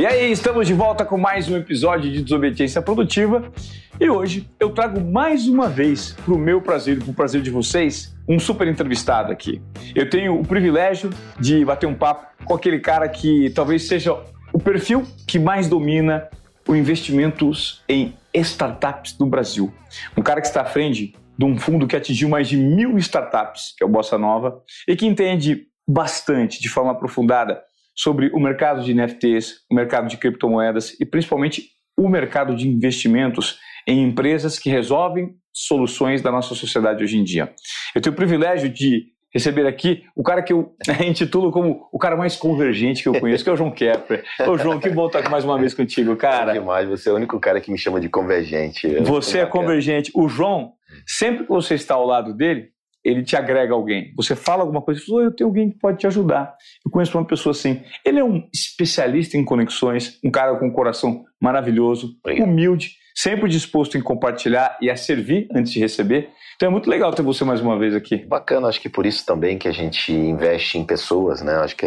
E aí, estamos de volta com mais um episódio de Desobediência Produtiva e hoje eu trago mais uma vez, para o meu prazer e para o prazer de vocês, um super entrevistado aqui. Eu tenho o privilégio de bater um papo com aquele cara que talvez seja o perfil que mais domina os investimentos em startups do Brasil. Um cara que está à frente de um fundo que atingiu mais de 1.000 startups, que é o Bossa Nova, e que entende bastante, de forma aprofundada, sobre o mercado de NFTs, o mercado de criptomoedas e principalmente o mercado de investimentos em empresas que resolvem soluções da nossa sociedade hoje em dia. Eu tenho o privilégio de receber aqui o cara que eu intitulo como o cara mais convergente que eu conheço, que é o João Kepler. Ô João, que bom estar mais uma vez contigo, cara. É demais, você é o único cara que me chama de convergente. Você é convergente. O João, sempre que você está ao lado dele, ele te agrega alguém. Você fala alguma coisa e fala, eu tenho alguém que pode te ajudar. Eu conheço uma pessoa assim. Ele é um especialista em conexões, um cara com um coração maravilhoso, humilde, sempre disposto em compartilhar e a servir antes de receber. Então é muito legal ter você mais uma vez aqui. Bacana, acho que por isso também que a gente investe em pessoas, né? Acho que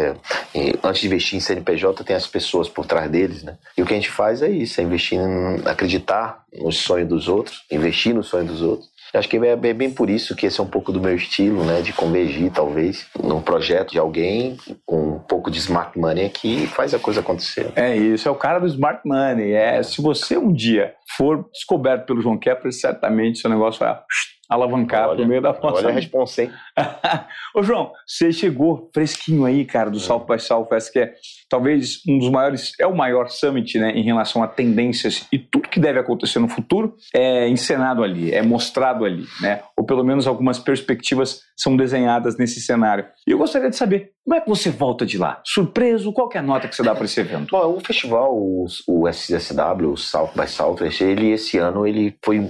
antes de investir em CNPJ tem as pessoas por trás deles, né? E o que a gente faz é isso, é investir em acreditar no sonho dos outros, investir no sonho dos outros. Acho que é bem por isso que esse é um pouco do meu estilo, né? De convergir, talvez, num projeto de alguém com um pouco de smart money que faz a coisa acontecer. É isso, é o cara do smart money. Se você um dia for descoberto pelo João Kepler, certamente seu negócio vai alavancar por meio da força. Olha a responsa, hein? Ô, João, você chegou fresquinho aí, cara, do South by Southwest, que é talvez um dos maiores, é o maior summit, né, em relação a tendências e tudo que deve acontecer no futuro é encenado ali, é mostrado ali, né? Ou pelo menos algumas perspectivas são desenhadas nesse cenário. E eu gostaria de saber, como é que você volta de lá? Surpreso? Qual que é a nota que você dá para esse evento? Bom, o festival, o SSW, o South by Southwest, esse ano ele foi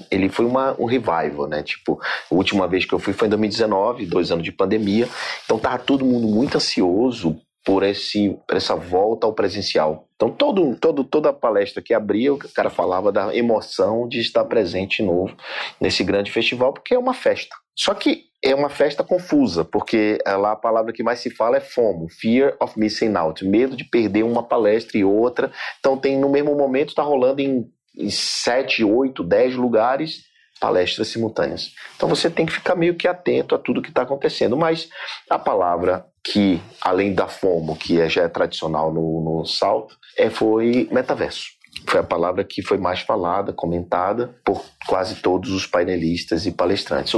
um revival, né? Tipo, a última vez que eu fui foi em 2019, 2 anos de pandemia, então tava todo mundo muito ansioso por essa volta ao presencial. Então, toda a palestra que abria, o cara falava da emoção de estar presente de novo nesse grande festival, porque é uma festa. Só que é uma festa confusa, porque lá a palavra que mais se fala é FOMO, Fear of Missing Out, medo de perder uma palestra e outra. Então, no mesmo momento, está rolando em 7, 8, 10 lugares, palestras simultâneas. Então, você tem que ficar meio que atento a tudo que está acontecendo. Mas a palavra que, além da FOMO, que já é tradicional no salto, foi metaverso. Foi a palavra que foi mais falada, comentada por quase todos os painelistas e palestrantes.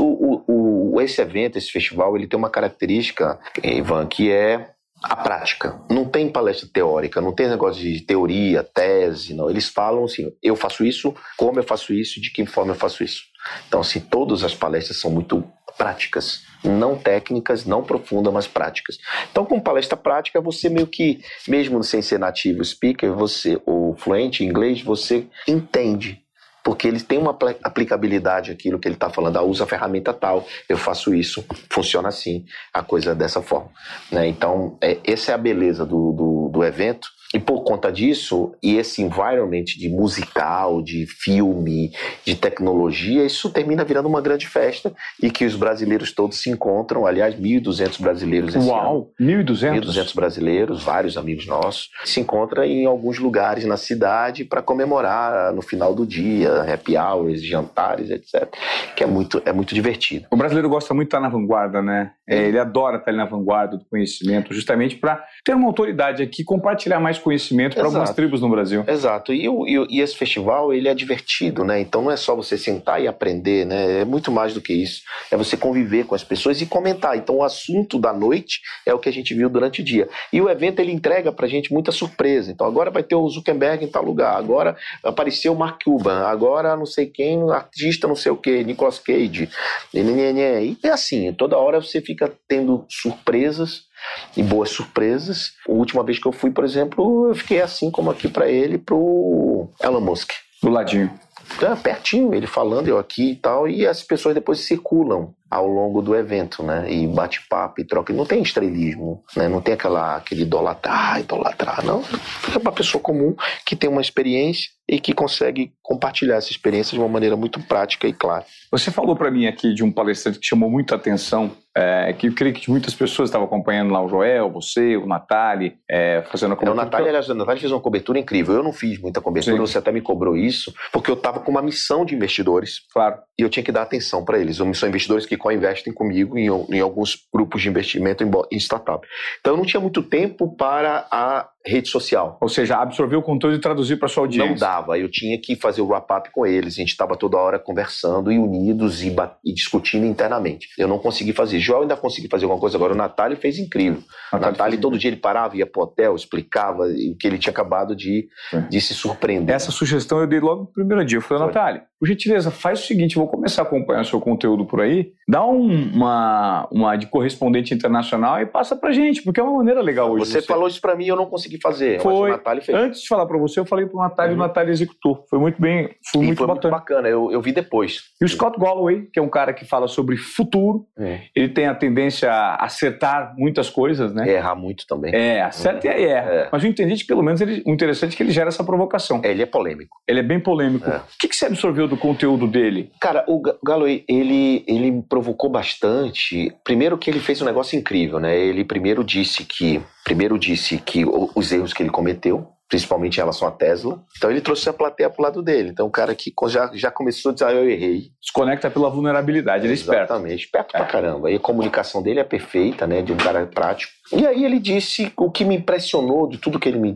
Esse evento, esse festival, ele tem uma característica, Ivan, que é a prática. Não tem palestra teórica, não tem negócio de teoria, tese, não. Eles falam assim, eu faço isso, como eu faço isso, de que forma eu faço isso. Então, assim, todas as palestras são muito práticas, não técnicas, não profundas, mas práticas. Então, com palestra prática, você meio que, mesmo sem ser nativo speaker, você, ou fluente em inglês, você entende, porque ele tem uma aplicabilidade aquilo que ele está falando, usa a ferramenta tal, eu faço isso, funciona assim, a coisa dessa forma, né? Então, essa é a beleza do evento. E por conta disso, e esse environment de musical, de filme, de tecnologia, isso termina virando uma grande festa e que os brasileiros todos se encontram. Aliás, 1.200 brasileiros esse ano. Uau! 1.200? 1.200 brasileiros, vários amigos nossos, se encontram em alguns lugares na cidade para comemorar no final do dia, happy hours, jantares, etc. Que é muito divertido. O brasileiro gosta muito de estar na vanguarda, né? Ele adora estar ali na vanguarda do conhecimento, justamente para ter uma autoridade aqui, compartilhar mais conhecimento para algumas tribos no Brasil. Exato. E esse festival, ele é divertido, né? Então não é só você sentar e aprender, né? É muito mais do que isso. É você conviver com as pessoas e comentar. Então o assunto da noite é o que a gente viu durante o dia. E o evento, ele entrega pra gente muita surpresa. Então agora vai ter o Zuckerberg em tal lugar, agora apareceu o Mark Cuban, agora não sei quem, artista não sei o que, Nicolas Cage. E é assim, toda hora você fica tendo surpresas e boas surpresas. A última vez que eu fui, por exemplo, eu fiquei assim como aqui para ele, pro Elon Musk. Do ladinho. Pertinho, ele falando, eu aqui e tal, e as pessoas depois circulam ao longo do evento, né? E bate-papo e troca. Não tem estrelismo, né? Não tem aquele idolatrar, não. É uma pessoa comum que tem uma experiência e que consegue compartilhar essa experiência de uma maneira muito prática e clara. Você falou para mim aqui de um palestrante que chamou muita atenção, que eu creio que muitas pessoas estavam acompanhando lá, o Joel, você, o Natali, fazendo a cobertura. Aliás, o Natali fez uma cobertura incrível. Eu não fiz muita cobertura, Sim. Você até me cobrou isso, porque eu estava com uma missão de investidores. Claro. E eu tinha que dar atenção para eles. São investidores que co-investem comigo em alguns grupos de investimento em startup. Então eu não tinha muito tempo para a rede social. Ou seja, absorver o conteúdo e traduzir para sua audiência. Não dava, eu tinha que fazer o wrap-up com eles, a gente estava toda hora conversando e unidos e discutindo internamente. Eu não consegui fazer. Joel ainda consegui fazer alguma coisa agora, o Natali fez incrível. O Natali todo dia ele parava, ia pro hotel, explicava o que ele tinha acabado de se surpreender. Essa sugestão eu dei logo no primeiro dia, eu falei, Natali, por gentileza, faz o seguinte, eu vou começar a acompanhar o seu conteúdo por aí, dá uma de correspondente internacional e passa pra gente, porque é uma maneira legal hoje. Você falou isso pra mim e eu não consegui fazer, foi, mas o Natali fez. Antes de falar pra você, eu falei pro Natali, o Natali executou. Foi muito bem, foi muito bacana. Eu vi depois. E o Scott Galloway, que é um cara que fala sobre futuro, ele tem a tendência a acertar muitas coisas, né? Errar muito também. Acerta e erra. Mas o entendente, pelo menos, o interessante é que ele gera essa provocação. Ele é polêmico. Ele é bem polêmico. O que você absorveu do conteúdo dele? Cara, o Galloway, ele me provocou bastante. Primeiro que ele fez um negócio incrível, né? Ele primeiro disse que os erros que ele cometeu, principalmente em relação à Tesla. Então ele trouxe a plateia pro lado dele. Então o cara que já começou a dizer, eu errei. Desconecta pela vulnerabilidade, ele é esperto. Exatamente, esperto pra caramba. E a comunicação dele é perfeita, né, de um cara prático. E aí ele disse, o que me impressionou de tudo que ele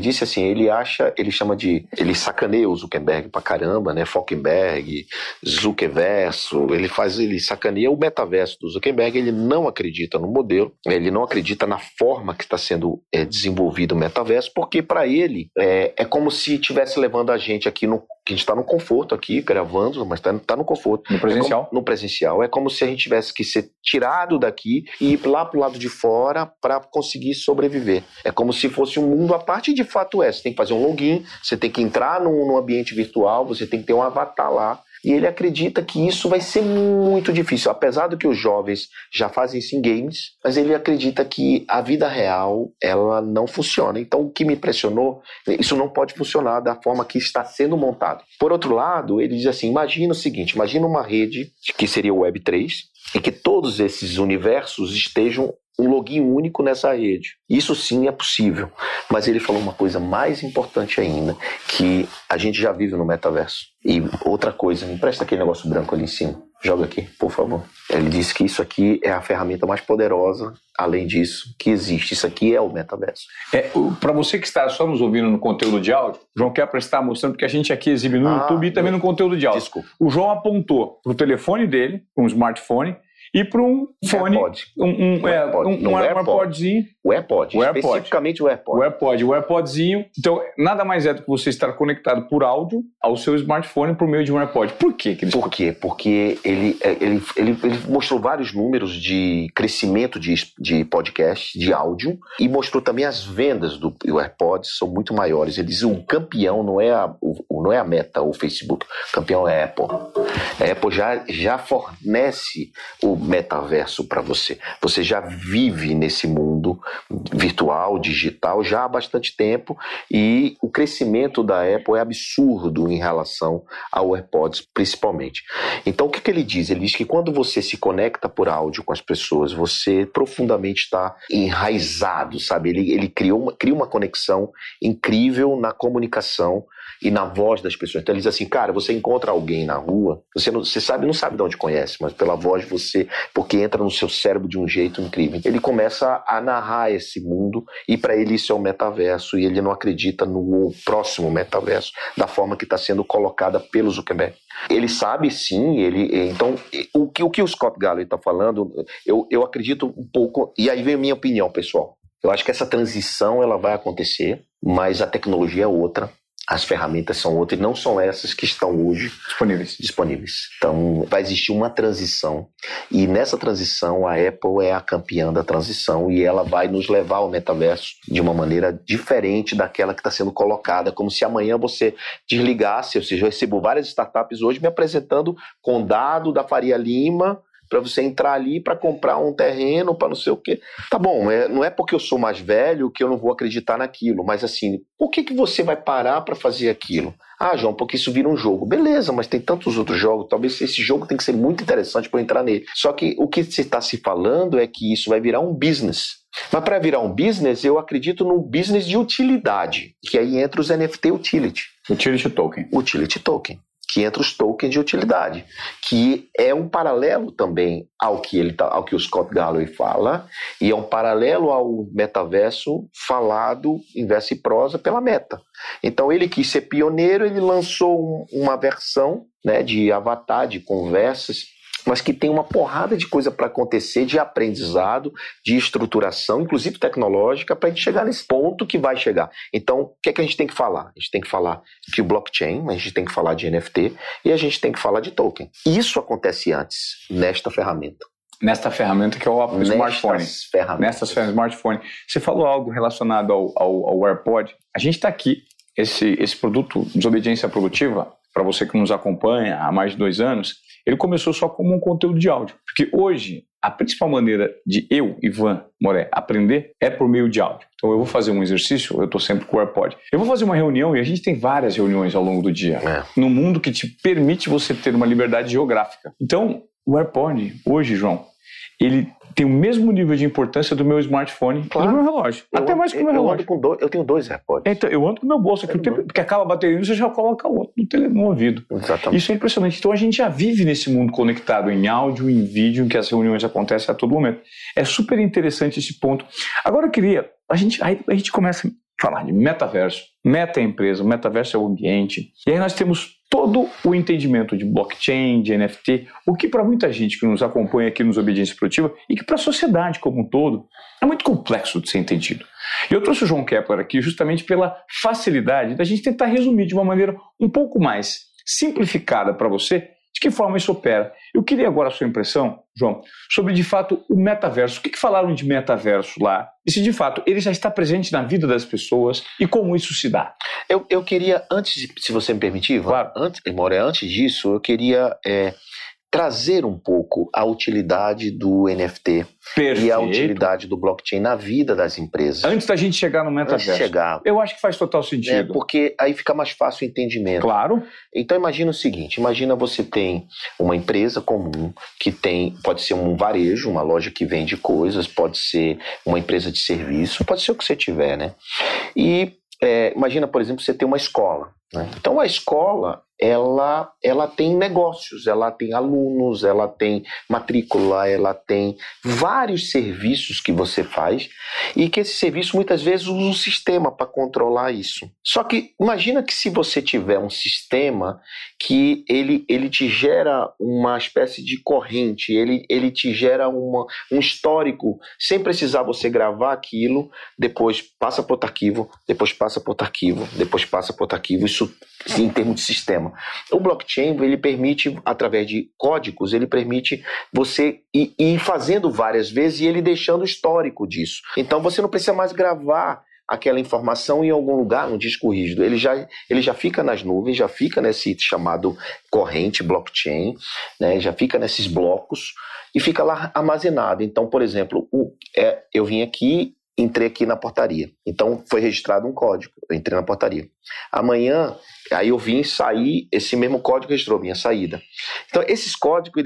disse, assim, ele sacaneia o Zuckerberg pra caramba, né, Falkenberg, Zuckerverso, ele sacaneia o metaverso do Zuckerberg, ele não acredita no modelo, ele não acredita na forma que está sendo desenvolvido o metaverso, porque para ele é como se estivesse levando a gente aqui que a gente está no conforto aqui, gravando, mas está no conforto. No presencial. No presencial. É como se a gente tivesse que ser tirado daqui e ir lá pro lado de fora para conseguir sobreviver. É como se fosse um mundo à parte, e de fato é. Você tem que fazer um login, você tem que entrar num ambiente virtual, você tem que ter um avatar lá. E ele acredita que isso vai ser muito difícil, apesar do que os jovens já fazem isso em games, mas ele acredita que a vida real, ela não funciona. Então, o que me impressionou, isso não pode funcionar da forma que está sendo montado. Por outro lado, ele diz assim, imagina o seguinte, imagina uma rede que seria o Web3, e que todos esses universos estejam um login único nessa rede. Isso sim é possível. Mas ele falou uma coisa mais importante ainda, que a gente já vive no metaverso. E outra coisa, me empresta aquele negócio branco ali em cima. Joga aqui, por favor. Ele disse que isso aqui é a ferramenta mais poderosa, além disso, que existe. Isso aqui é o metaverso. Para você que está só nos ouvindo no conteúdo de áudio, o João Kepler está mostrando que a gente aqui exibe no YouTube e também no conteúdo de áudio. Desculpa. O João apontou para o telefone dele, para um smartphone, e para um fone, AirPodzinho. O AirPod, especificamente o AirPod. O AirPodzinho. Então, nada mais é do que você estar conectado por áudio ao seu smartphone por meio de um AirPod. Por quê? Porque ele mostrou vários números de crescimento de podcast, de áudio, e mostrou também as vendas do AirPod são muito maiores. Ele diz, o campeão não é a Meta ou o Facebook, o campeão é a Apple. A Apple já fornece o metaverso para você. Você já vive nesse mundo virtual, digital, já há bastante tempo, e o crescimento da Apple é absurdo em relação ao AirPods, principalmente. Então, o que ele diz? Ele diz que quando você se conecta por áudio com as pessoas, você profundamente está enraizado, sabe? Ele cria uma conexão incrível na comunicação e na voz das pessoas. Então ele diz assim, cara, você encontra alguém na rua, você não sabe de onde conhece, mas pela voz você, porque entra no seu cérebro de um jeito incrível. Ele começa a narrar esse mundo, e para ele isso é o metaverso, e ele não acredita no próximo metaverso, da forma que está sendo colocada pelo Zuckerberg. Ele sabe sim, então o que o Scott Galloway está falando, eu acredito um pouco, e aí vem a minha opinião pessoal. Eu acho que essa transição ela vai acontecer, mas a tecnologia é outra. As ferramentas são outras e não são essas que estão hoje disponíveis. Então, vai existir uma transição. E nessa transição, a Apple é a campeã da transição e ela vai nos levar ao metaverso de uma maneira diferente daquela que está sendo colocada, como se amanhã você desligasse. Ou seja, eu recebo várias startups hoje me apresentando Condado da Faria Lima, para você entrar ali para comprar um terreno, para não sei o quê. Tá bom, não é porque eu sou mais velho que eu não vou acreditar naquilo, mas assim, por que você vai parar para fazer aquilo? Ah, João, porque isso vira um jogo. Beleza, mas tem tantos outros jogos, talvez esse jogo tenha que ser muito interessante para eu entrar nele. Só que o que se está se falando é que isso vai virar um business. Mas para virar um business, eu acredito num business de utilidade, que aí entra os NFT Utility. Utility Token. Que entra os tokens de utilidade, que é um paralelo também ao que o Scott Galloway fala, e é um paralelo ao metaverso falado em verso e prosa pela Meta. Então ele quis ser pioneiro, ele lançou uma versão, né, de avatar, de conversas, mas que tem uma porrada de coisa para acontecer, de aprendizado, de estruturação, inclusive tecnológica, para a gente chegar nesse ponto que vai chegar. Então, o que é que a gente tem que falar? A gente tem que falar de blockchain, a gente tem que falar de NFT e a gente tem que falar de token. Isso acontece antes, nesta ferramenta. Nesta ferramenta que é o smartphone. Nessas ferramentas, smartphone. Você falou algo relacionado ao AirPod. A gente está aqui, esse produto, Desobediência Produtiva, para você que nos acompanha há mais de 2 anos, ele começou só como um conteúdo de áudio. Porque hoje, a principal maneira de eu, Ivan Moré, aprender é por meio de áudio. Então eu vou fazer um exercício, eu estou sempre com o AirPod. Eu vou fazer uma reunião, e a gente tem várias reuniões ao longo do dia. No mundo que te permite você ter uma liberdade geográfica. Então, o AirPod, hoje, João, ele tem o mesmo nível de importância do meu smartphone, claro, e do meu relógio. Até mais que o meu relógio. Eu tenho 2 AirPods. Então, eu ando com o meu bolso aqui, porque acaba a bateria, você já coloca o outro no ouvido. Exatamente. Isso é impressionante. Então, a gente já vive nesse mundo conectado em áudio, em vídeo, em que as reuniões acontecem a todo momento. É super interessante esse ponto. Agora, eu queria... A gente começa a falar de metaverso. Meta é empresa, o metaverso é o ambiente. E aí nós temos todo o entendimento de blockchain, de NFT, o que para muita gente que nos acompanha aqui nos Obediência Produtiva e que para a sociedade como um todo é muito complexo de ser entendido. E eu trouxe o João Kepler aqui justamente pela facilidade da gente tentar resumir de uma maneira um pouco mais simplificada para você de que forma isso opera. Eu queria agora a sua impressão, João, sobre de fato o metaverso. O que falaram de metaverso lá? E se de fato ele já está presente na vida das pessoas e como isso se dá? Eu queria, antes, se você me permitir, Ivan, claro, antes disso, eu queria trazer um pouco a utilidade do NFT. Perfeito. E a utilidade do blockchain na vida das empresas. Antes da gente chegar no metaverso. Eu acho que faz total sentido. Porque aí fica mais fácil o entendimento. Claro. Então imagina o seguinte, imagina você tem uma empresa comum que tem, pode ser um varejo, uma loja que vende coisas, pode ser uma empresa de serviço, pode ser o que você tiver, né? E imagina, por exemplo, você tem uma escola. Então a escola, ela tem negócios, ela tem alunos, ela tem matrícula, ela tem vários serviços que você faz e que esse serviço muitas vezes usa um sistema para controlar isso. Só que imagina que se você tiver um sistema que ele te gera uma espécie de corrente, ele te gera um histórico, sem precisar você gravar aquilo, depois passa para outro arquivo, depois passa para outro arquivo, depois passa para outro arquivo, em termos de sistema. O blockchain, ele permite, através de códigos, ele permite você ir fazendo várias vezes e ele deixando o histórico disso. Então você não precisa mais gravar aquela informação em algum lugar, num disco rígido. Ele já fica nas nuvens, já fica nesse chamado corrente blockchain, né? Já fica nesses blocos e fica lá armazenado. Então, por exemplo, eu vim aqui, entrei aqui na portaria. Então, foi registrado um código. Eu entrei na portaria. Amanhã, aí eu vim sair, esse mesmo código registrou minha saída. Então, esses códigos,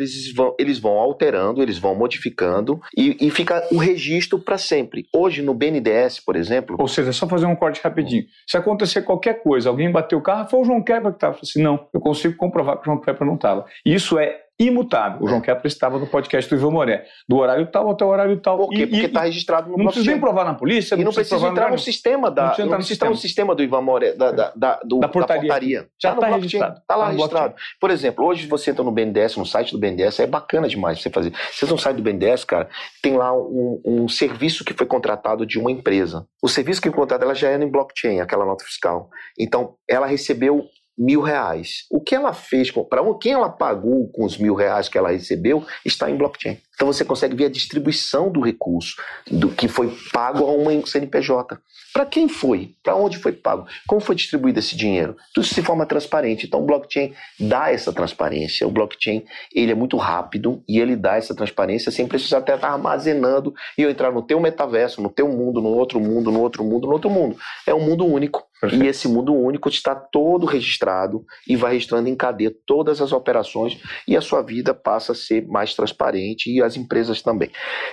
eles vão alterando, eles vão modificando e fica o registro para sempre. Hoje, no BNDES, por exemplo... Ou seja, só fazer um corte rapidinho. Se acontecer qualquer coisa, alguém bateu o carro, foi o João Kepler que estava. Assim, não, eu consigo comprovar que o João Kepler não estava. Isso é imutável. O João Kepler estava no podcast do Ivan Moré. Do horário tal até o horário tal. Por quê? Porque está registrado no blockchain. Não precisa nem provar na polícia. E não precisa entrar no sistema da... Não precisa no sistema do Ivan Moré, da portaria. Já está registrado. Está lá registrado. Por exemplo, hoje você entra no BNDES, no site do BNDES, é bacana demais você fazer. Vocês não saem do BNDES, cara, tem lá um serviço que foi contratado de uma empresa. O serviço que foi contratado, ela já era em blockchain, aquela nota fiscal. Então, ela recebeu $1.000. O que ela fez, para quem ela pagou com os $1.000 que ela recebeu, está em blockchain. Então você consegue ver a distribuição do recurso, do que foi pago a uma CNPJ. Para quem foi? Para onde foi pago? Como foi distribuído esse dinheiro? Tudo isso de forma transparente. Então o blockchain dá essa transparência. O blockchain, ele é muito rápido e ele dá essa transparência sem precisar até estar armazenando e eu entrar no teu metaverso, no teu mundo, no outro mundo, no outro mundo, no outro mundo. É um mundo único. Perfeito. E esse mundo único está todo registrado e vai registrando em cadeia todas as operações e a sua vida passa a ser mais transparente e as empresas também.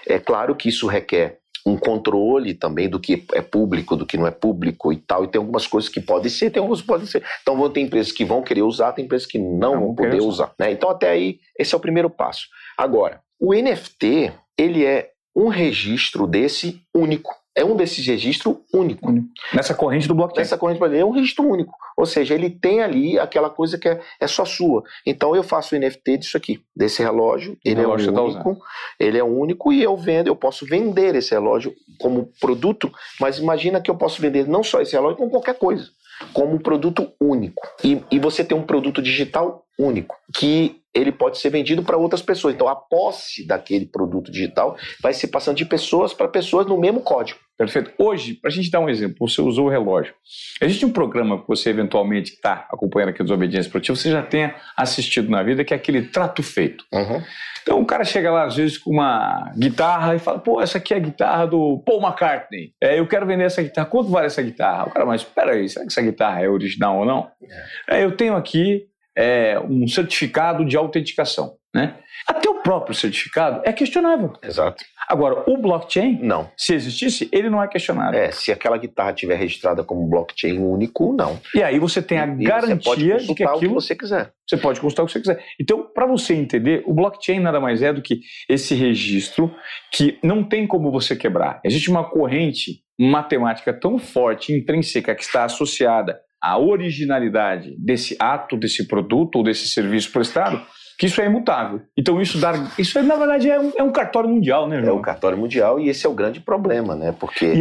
É claro que isso requer um controle também do que é público, do que não é público e tal, e tem algumas coisas que podem ser, tem algumas que podem ser. Então vão ter empresas que vão querer usar, tem empresas que não vão poder usar, né? Então até aí, esse é o primeiro passo. Agora, o NFT, ele é um registro desse único. É um desses registros único. Nessa corrente do blockchain. Nessa corrente do blockchain é um registro único. Ou seja, ele tem ali aquela coisa que é só sua. Então eu faço o NFT disso aqui, desse relógio. Ele é único. Ele é único e eu vendo, eu posso vender esse relógio como produto, mas imagina que eu posso vender não só esse relógio, como qualquer coisa. Como um produto único. E você tem um produto digital único, que ele pode ser vendido para outras pessoas. Então a posse daquele produto digital vai se passando de pessoas para pessoas no mesmo código. Perfeito. Hoje, para a gente dar um exemplo, você usou o relógio. Existe um programa que você eventualmente está acompanhando aqui dos Obediência Produtiva, você já tenha assistido na vida, que é aquele Trato Feito. Uhum. Então o cara chega lá às vezes com uma guitarra e fala, pô, essa aqui é a guitarra do Paul McCartney. Eu quero vender essa guitarra. Quanto vale essa guitarra? O cara, mas espera aí, será que essa guitarra é original ou não? Eu tenho aqui um certificado de autenticação, né? Até o próprio certificado é questionável. Exato. Agora, o blockchain, não. Se existisse, ele não é questionável. Se aquela guitarra estiver registrada como blockchain único, não. E aí você tem a garantia de que aquilo... Você pode consultar o que você quiser. Você pode consultar o que você quiser. Então, para você entender, o blockchain nada mais é do que esse registro que não tem como você quebrar. Existe uma corrente matemática tão forte, intrínseca, que está associada à originalidade desse ato, desse produto ou desse serviço prestado, que isso é imutável. Então isso na verdade é um cartório mundial, né, João? É um cartório mundial e esse é o grande problema, né? Porque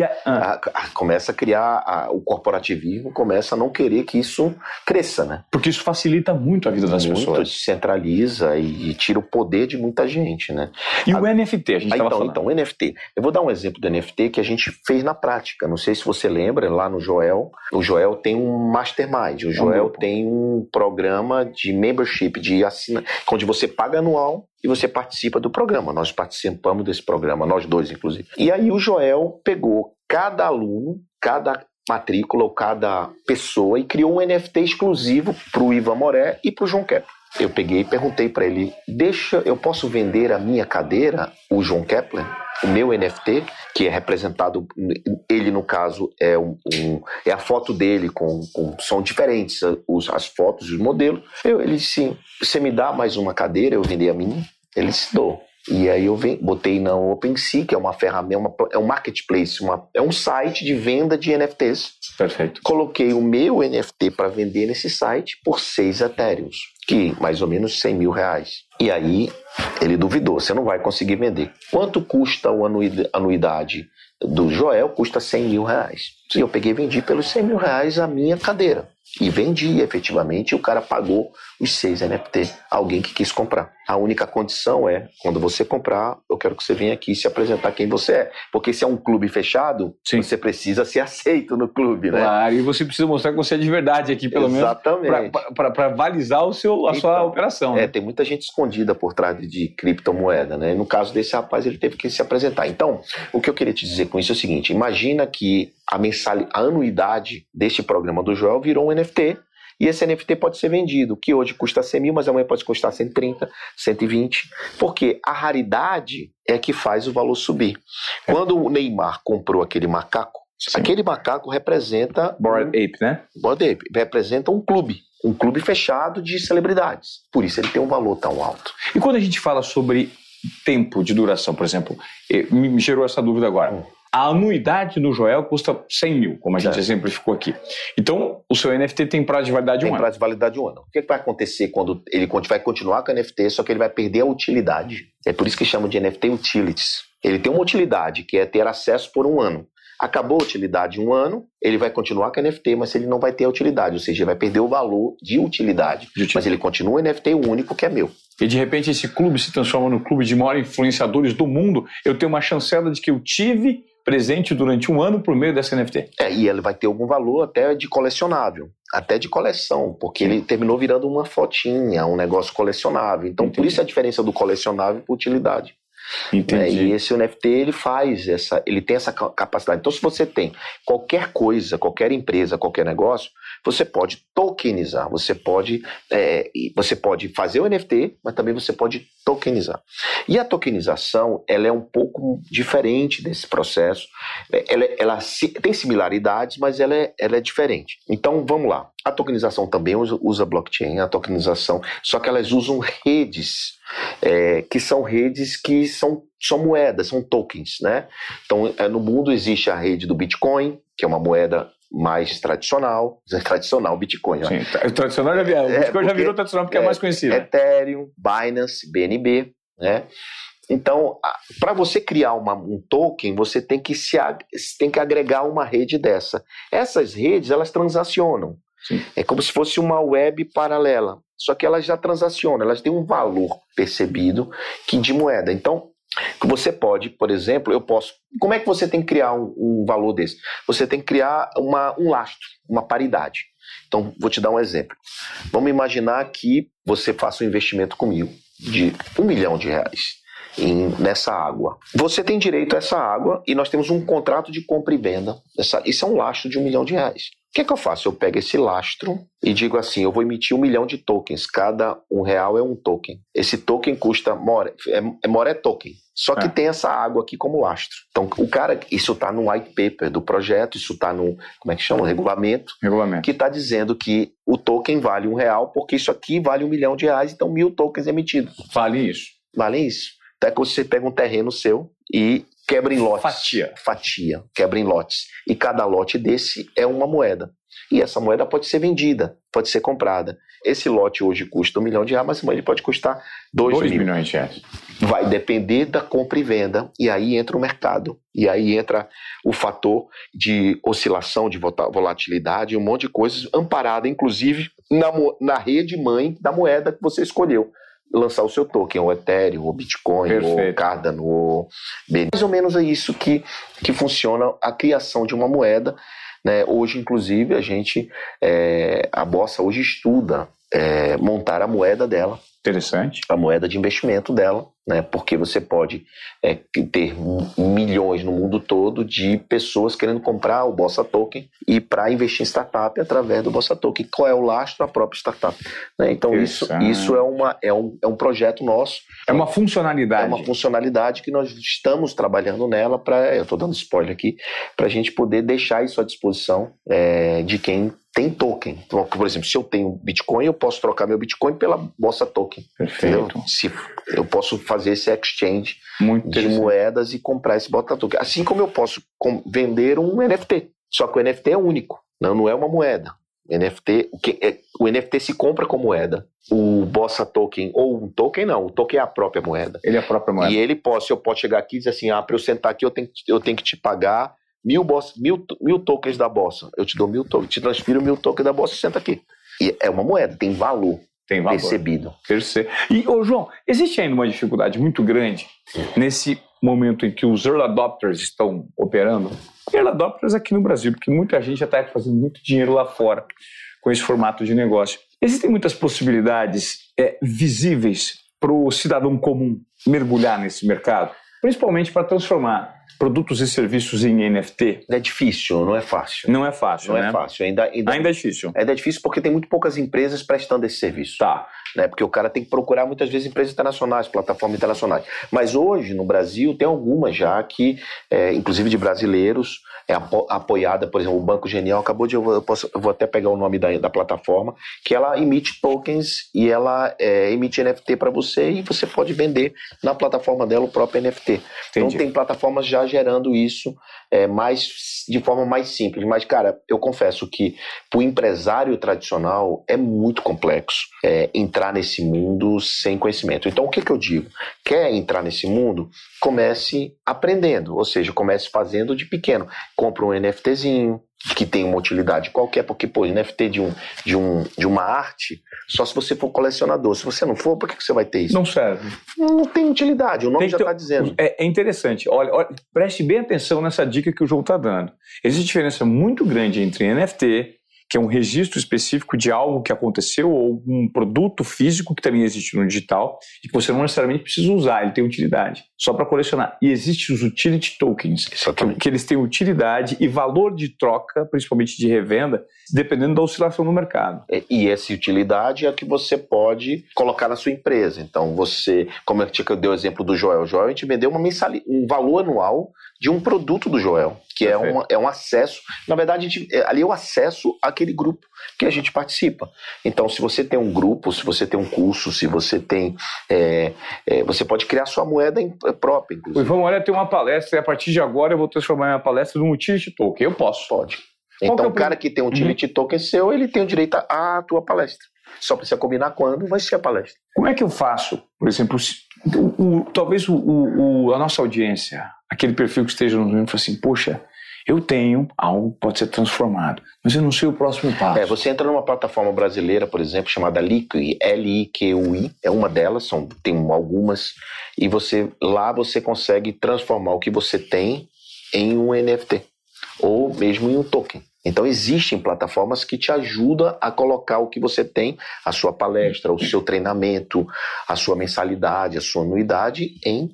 começa a criar o corporativismo, começa a não querer que isso cresça, né? Porque isso facilita muito a vida das pessoas. Descentraliza e tira o poder de muita gente, né? E o NFT, a gente estava falando. Então, o NFT. Eu vou dar um exemplo do NFT que a gente fez na prática. Não sei se você lembra, lá no Joel. O Joel tem um mastermind. O Joel tem um programa de membership, de assinatura, onde você paga anual e você participa do programa. Nós participamos desse programa, nós dois, inclusive. E aí o Joel pegou cada aluno, cada matrícula ou cada pessoa e criou um NFT exclusivo para o Ivan Moré e para o João Kepler. Eu peguei e perguntei para ele, eu posso vender a minha cadeira, o João Kepler, o meu NFT, que é representado, ele no caso é a foto dele, são diferentes as fotos, os modelos. Ele disse, você me dá mais uma cadeira, eu vender a minha? Ele disse, dou. E aí eu botei na OpenSea, que é uma ferramenta, é um marketplace, é um site de venda de NFTs. Perfeito. Coloquei o meu NFT para vender nesse site por 6 Ethereums, que mais ou menos R$100 mil. E aí ele duvidou, você não vai conseguir vender. Quanto custa a anuidade do Joel? Custa R$100 mil. E eu peguei e vendi pelos R$100 mil a minha cadeira. E vendi efetivamente, e o cara pagou os 6 NFT, alguém que quis comprar. A única condição é, quando você comprar, eu quero que você venha aqui se apresentar quem você é. Porque se é um clube fechado, sim, você precisa ser aceito no clube, né? Claro, e você precisa mostrar que você é de verdade aqui, pelo menos, para avalizar a sua operação. Né? Tem muita gente escondida por trás de criptomoeda, né? No caso desse rapaz, ele teve que se apresentar. Então, o que eu queria te dizer com isso é o seguinte, imagina que a anuidade deste programa do Joel virou um NFT, e esse NFT pode ser vendido, que hoje custa 100 mil, mas amanhã pode custar 130, 120, porque a raridade é que faz o valor subir. Quando o Neymar comprou aquele macaco, sim, aquele macaco representa... Bored Ape, né? Bored Ape, representa um clube fechado de celebridades. Por isso ele tem um valor tão alto. E quando a gente fala sobre tempo de duração, por exemplo, me gerou essa dúvida agora... A anuidade do Joel custa 100 mil, como a gente exemplificou aqui. Então, o seu NFT tem prazo de validade de um ano. Tem prazo de validade de um ano. O que vai acontecer quando ele vai continuar com o NFT, só que ele vai perder a utilidade? É por isso que chamam de NFT Utilities. Ele tem uma utilidade, que é ter acesso por um ano. Acabou a utilidade em um ano, ele vai continuar com a NFT, mas ele não vai ter a utilidade, ou seja, ele vai perder o valor de utilidade. Mas ele continua NFT único que é meu. E de repente esse clube se transforma no clube de maiores influenciadores do mundo. Eu tenho uma chancela de que eu tive presente durante um ano por meio dessa NFT. E ele vai ter algum valor até de colecionável, até de coleção, porque ele terminou virando uma fotinha, um negócio colecionável. Então, Entendi. Por isso a diferença do colecionável para utilidade. Entendi. E esse NFT, ele faz essa, ele tem essa capacidade. Então, se você tem qualquer coisa, qualquer empresa, qualquer negócio, você pode tokenizar, você pode fazer o NFT, mas também você pode tokenizar. E a tokenização, ela é um pouco diferente desse processo. Ela tem similaridades, mas ela é diferente. Então, vamos lá. A tokenização também usa blockchain, a tokenização, só que elas usam redes, que são moedas, são tokens, né? Então, no mundo existe a rede do Bitcoin, que é uma moeda mais tradicional Bitcoin. Sim, tradicional já virou, Bitcoin já virou tradicional porque é mais conhecido. Ethereum, Binance, BNB, né? Então, para você criar um token, você tem que agregar uma rede dessa. Essas redes, elas transacionam. Sim. É como se fosse uma web paralela, só que elas já transacionam, elas têm um valor percebido que de moeda. Então, você pode, por exemplo, como é que você tem que criar um valor desse? Você tem que criar um lastro, uma paridade. Então, vou te dar um exemplo. Vamos imaginar que você faça um investimento comigo de R$1 milhão nessa água. Você tem direito a essa água e nós temos um contrato de compra e venda. Isso é um lastro de R$1 milhão. O que é que eu faço? Eu pego esse lastro e digo assim, eu vou emitir 1 milhão de tokens. Cada R$1 é um token. Esse token custa more token. Só que tem essa água aqui como lastro. Então, o cara, isso está no white paper do projeto, isso está no, como é que chama? Regulamento. Que está dizendo que o token vale R$1, porque isso aqui vale R$1 milhão, então 1.000 tokens emitidos. Vale isso. Até que você pega um terreno seu e quebra em lotes. Fatia. Quebra em lotes. E cada lote desse é uma moeda. E essa moeda pode ser vendida, pode ser comprada. Esse lote hoje custa R$1 milhão, mas amanhã ele pode custar 2 mil. R$2 milhões. Vai depender da compra e venda. E aí entra o mercado. E aí entra o fator de oscilação, de volatilidade, um monte de coisas amparada, inclusive, na rede mãe da moeda que você escolheu lançar o seu token, ou Ethereum, ou Bitcoin, Perfeito. Ou Cardano, ou BNB. Mais ou menos é isso que funciona a criação de uma moeda, né? Hoje, inclusive, a Bolsa hoje estuda montar a moeda dela. Interessante. A moeda de investimento dela, né? Porque você pode ter milhões no mundo todo de pessoas querendo comprar o Bolsa Token e para investir em startup através do Bolsa Token. Qual é o lastro? A própria startup. Né? Então isso é um projeto nosso. É uma funcionalidade. É uma funcionalidade que nós estamos trabalhando nela para, eu estou dando spoiler aqui, para a gente poder deixar isso à disposição de quem tem token. Então, por exemplo, se eu tenho Bitcoin, eu posso trocar meu Bitcoin pela Bolsa Token. Perfeito. Se eu posso fazer esse exchange de moedas e comprar esse Bolsa Token. Assim como eu posso vender um NFT. Só que o NFT é único, não é uma moeda. O NFT se compra com moeda. O Bolsa Token, ou um token não, o token é a própria moeda. Ele é a própria moeda. E eu posso chegar aqui e dizer assim, para eu sentar aqui eu tenho que te pagar 1.000 tokens da Bolsa, eu te dou 1.000 tokens, te transfiro 1.000 tokens da Bolsa e senta aqui. E é uma moeda, tem valor percebido. E, João, existe ainda uma dificuldade muito grande nesse momento em que os early adopters estão operando? Early adopters aqui no Brasil, porque muita gente já está fazendo muito dinheiro lá fora com esse formato de negócio. Existem muitas possibilidades visíveis para o cidadão comum mergulhar nesse mercado, principalmente para transformar produtos e serviços em NFT? É difícil, não é fácil. Ainda é difícil. Ainda é difícil porque tem muito poucas empresas prestando esse serviço. Tá. Né? Porque o cara tem que procurar muitas vezes empresas internacionais, plataformas internacionais. Mas hoje, no Brasil, tem algumas já que, inclusive de brasileiros, apoiada, por exemplo, o Banco Genial eu vou até pegar o nome da plataforma, que ela emite tokens e ela emite NFT para você e você pode vender na plataforma dela o próprio NFT. Entendi. Então tem plataformas já já gerando isso de forma mais simples. Mas, cara, eu confesso que pro empresário tradicional é muito complexo entrar nesse mundo sem conhecimento. Então, o que que eu digo? Quer entrar nesse mundo? Comece aprendendo, ou seja, comece fazendo de pequeno. Compre um NFTzinho, que tem uma utilidade qualquer, porque, pô, NFT de uma arte, só se você for colecionador. Se você não for, por que você vai ter isso? Não serve. Não tem utilidade, o nome já está dizendo. É interessante. Olha, preste bem atenção nessa dica que o João está dando. Existe diferença muito grande entre NFT, que é um registro específico de algo que aconteceu, ou um produto físico que também existe no digital, e que você não necessariamente precisa usar, ele tem utilidade, só para colecionar. E existem os utility tokens, que eles têm utilidade e valor de troca, principalmente de revenda, dependendo da oscilação do mercado. E essa utilidade é a que você pode colocar na sua empresa. Então, você, como eu dei o exemplo do Joel, a gente vendeu um valor anual de um produto do Joel, que é um acesso, na verdade, ali é o acesso àquele grupo que a gente participa. Então, se você tem um grupo, se você tem um curso, se você tem... você pode criar sua moeda própria, inclusive. O Ivan Moreira tem uma palestra, e a partir de agora eu vou transformar minha palestra num utility token. Eu posso. Pode. Então, o cara que tem um utility token seu, ele tem o direito à tua palestra. Só precisa combinar quando vai ser a palestra. Como é que eu faço, por exemplo, talvez a nossa audiência, aquele perfil que esteja nos vendo, fala assim, poxa, eu tenho algo que pode ser transformado, mas eu não sei o próximo passo. Você entra numa plataforma brasileira, por exemplo, chamada Liqui, L-I-Q-U-I, é uma delas, tem algumas, e lá você consegue transformar o que você tem em um NFT, ou mesmo em um token. Então, existem plataformas que te ajudam a colocar o que você tem, a sua palestra, o seu treinamento, a sua mensalidade, a sua anuidade,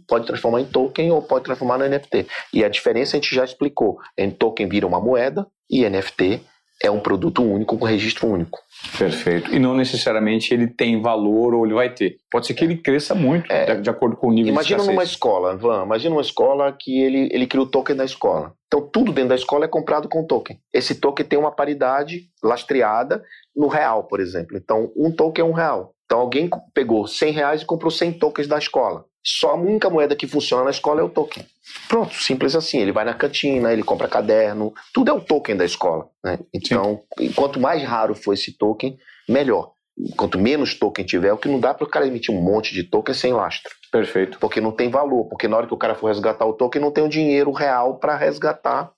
pode transformar em token ou pode transformar no NFT. E a diferença a gente já explicou. Em token vira uma moeda e NFT é um produto único com registro único. Perfeito. E não necessariamente ele tem valor ou ele vai ter. Pode ser que ele cresça muito, de acordo com o nível de escassez. Imagina numa escola, Ivan. Imagina uma escola que ele cria o token da escola. Então, tudo dentro da escola é comprado com token. Esse token tem uma paridade lastreada no real, por exemplo. Então, um token é R$1. Então, alguém pegou R$100 e comprou 100 tokens da escola. Só a única moeda que funciona na escola é o token. Pronto, simples assim. Ele vai na cantina, ele compra caderno, tudo é o token da escola, né? Então, quanto mais raro for esse token, melhor. Quanto menos token tiver, o que não dá para o cara emitir um monte de token sem lastro. Perfeito. Porque não tem valor, porque na hora que o cara for resgatar o token, não tem o dinheiro real para resgatar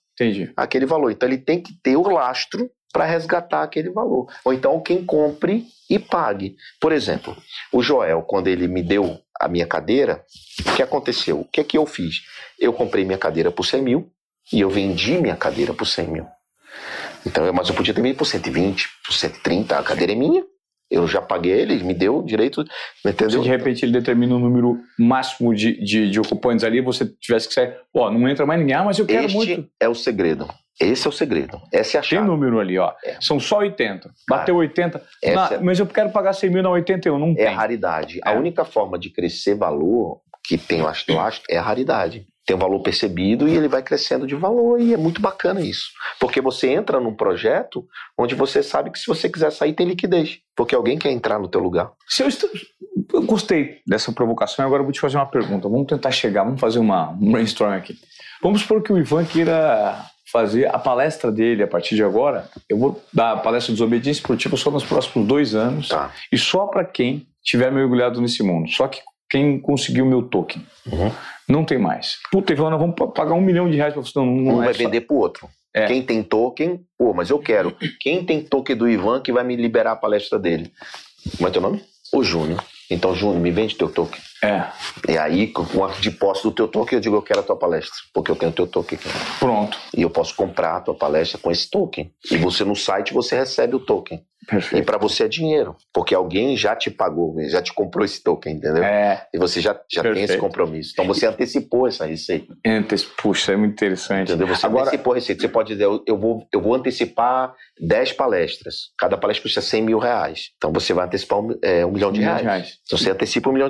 aquele valor. Então, ele tem que ter o lastro para resgatar aquele valor. Ou então, quem compre e pague. Por exemplo, o Joel, quando ele me deu a minha cadeira, o que aconteceu? O que é que eu fiz? Eu comprei minha cadeira por 100 mil e eu vendi minha cadeira por 100 mil. Então, mas eu podia ter vendido por 120, por 130, a cadeira é minha. Eu já paguei, ele me deu o direito, entendeu? Se de repente ele determina o número máximo de ocupantes ali, você tivesse que sair, não entra mais ninguém, mas eu quero muito. Esse é o segredo. Essa é a chave. Tem número ali, ó. São só 80. Bateu 80. Mas eu quero pagar 100 mil na 81, não tem. É a raridade. A única forma de crescer valor que tem lastro é a raridade. Tem um valor percebido e ele vai crescendo de valor e é muito bacana isso. Porque você entra num projeto onde você sabe que se você quiser sair tem liquidez. Porque alguém quer entrar no teu lugar. Eu gostei dessa provocação e agora eu vou te fazer uma pergunta. Vamos tentar chegar, vamos fazer um brainstorm aqui. Vamos supor que o Ivan queira fazer a palestra dele a partir de agora. Eu vou dar a palestra de desobediência esportiva só nos próximos 2 anos e só para quem tiver mergulhado nesse mundo. Só que quem conseguiu o meu token. Não tem mais. Puta, Ivan, nós vamos pagar R$1 milhão para você. Não vai vender pro outro. Quem tem token, mas eu quero. Quem tem token do Ivan que vai me liberar a palestra dele? Como é teu nome? O Júnior. Então, Júnior, me vende teu token. E aí, com a de posse do teu token, eu digo, eu quero a tua palestra, porque eu tenho o teu token aqui. Pronto. E eu posso comprar a tua palestra com esse token. E você no site, você recebe o token. Perfeito. E para você é dinheiro, porque alguém já te pagou, já te comprou esse token, entendeu? E você já tem esse compromisso. Então, você antecipou essa receita. Puxa, é muito interessante. Entendeu? Você antecipou a receita. Você pode dizer, eu vou antecipar 10 palestras. Cada palestra custa R$100 mil. Então, você vai antecipar R$1 milhão. Então, você antecipa R$1 milhão,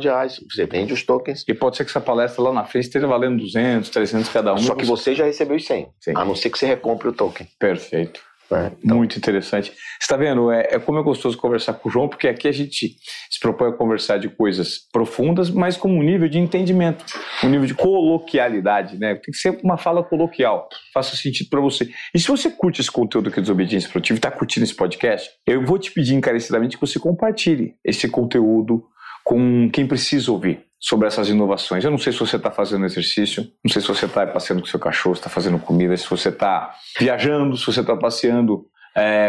você vende os tokens. E pode ser que essa palestra lá na frente esteja valendo 200, 300 cada um. Só que você já recebeu os 100, a não ser que você recompre o token. Perfeito. Né? Então, muito interessante. Você está vendo, é como é gostoso conversar com o João, porque aqui a gente se propõe a conversar de coisas profundas, mas com um nível de entendimento, um nível de coloquialidade, né? Tem que ser uma fala coloquial, faça sentido para você. E se você curte esse conteúdo aqui do Desobediência Produtiva, está curtindo esse podcast, eu vou te pedir encarecidamente que você compartilhe esse conteúdo com quem precisa ouvir sobre essas inovações. Eu não sei se você está fazendo exercício, não sei se você está passeando com seu cachorro, se está fazendo comida, se você está viajando, se você está passeando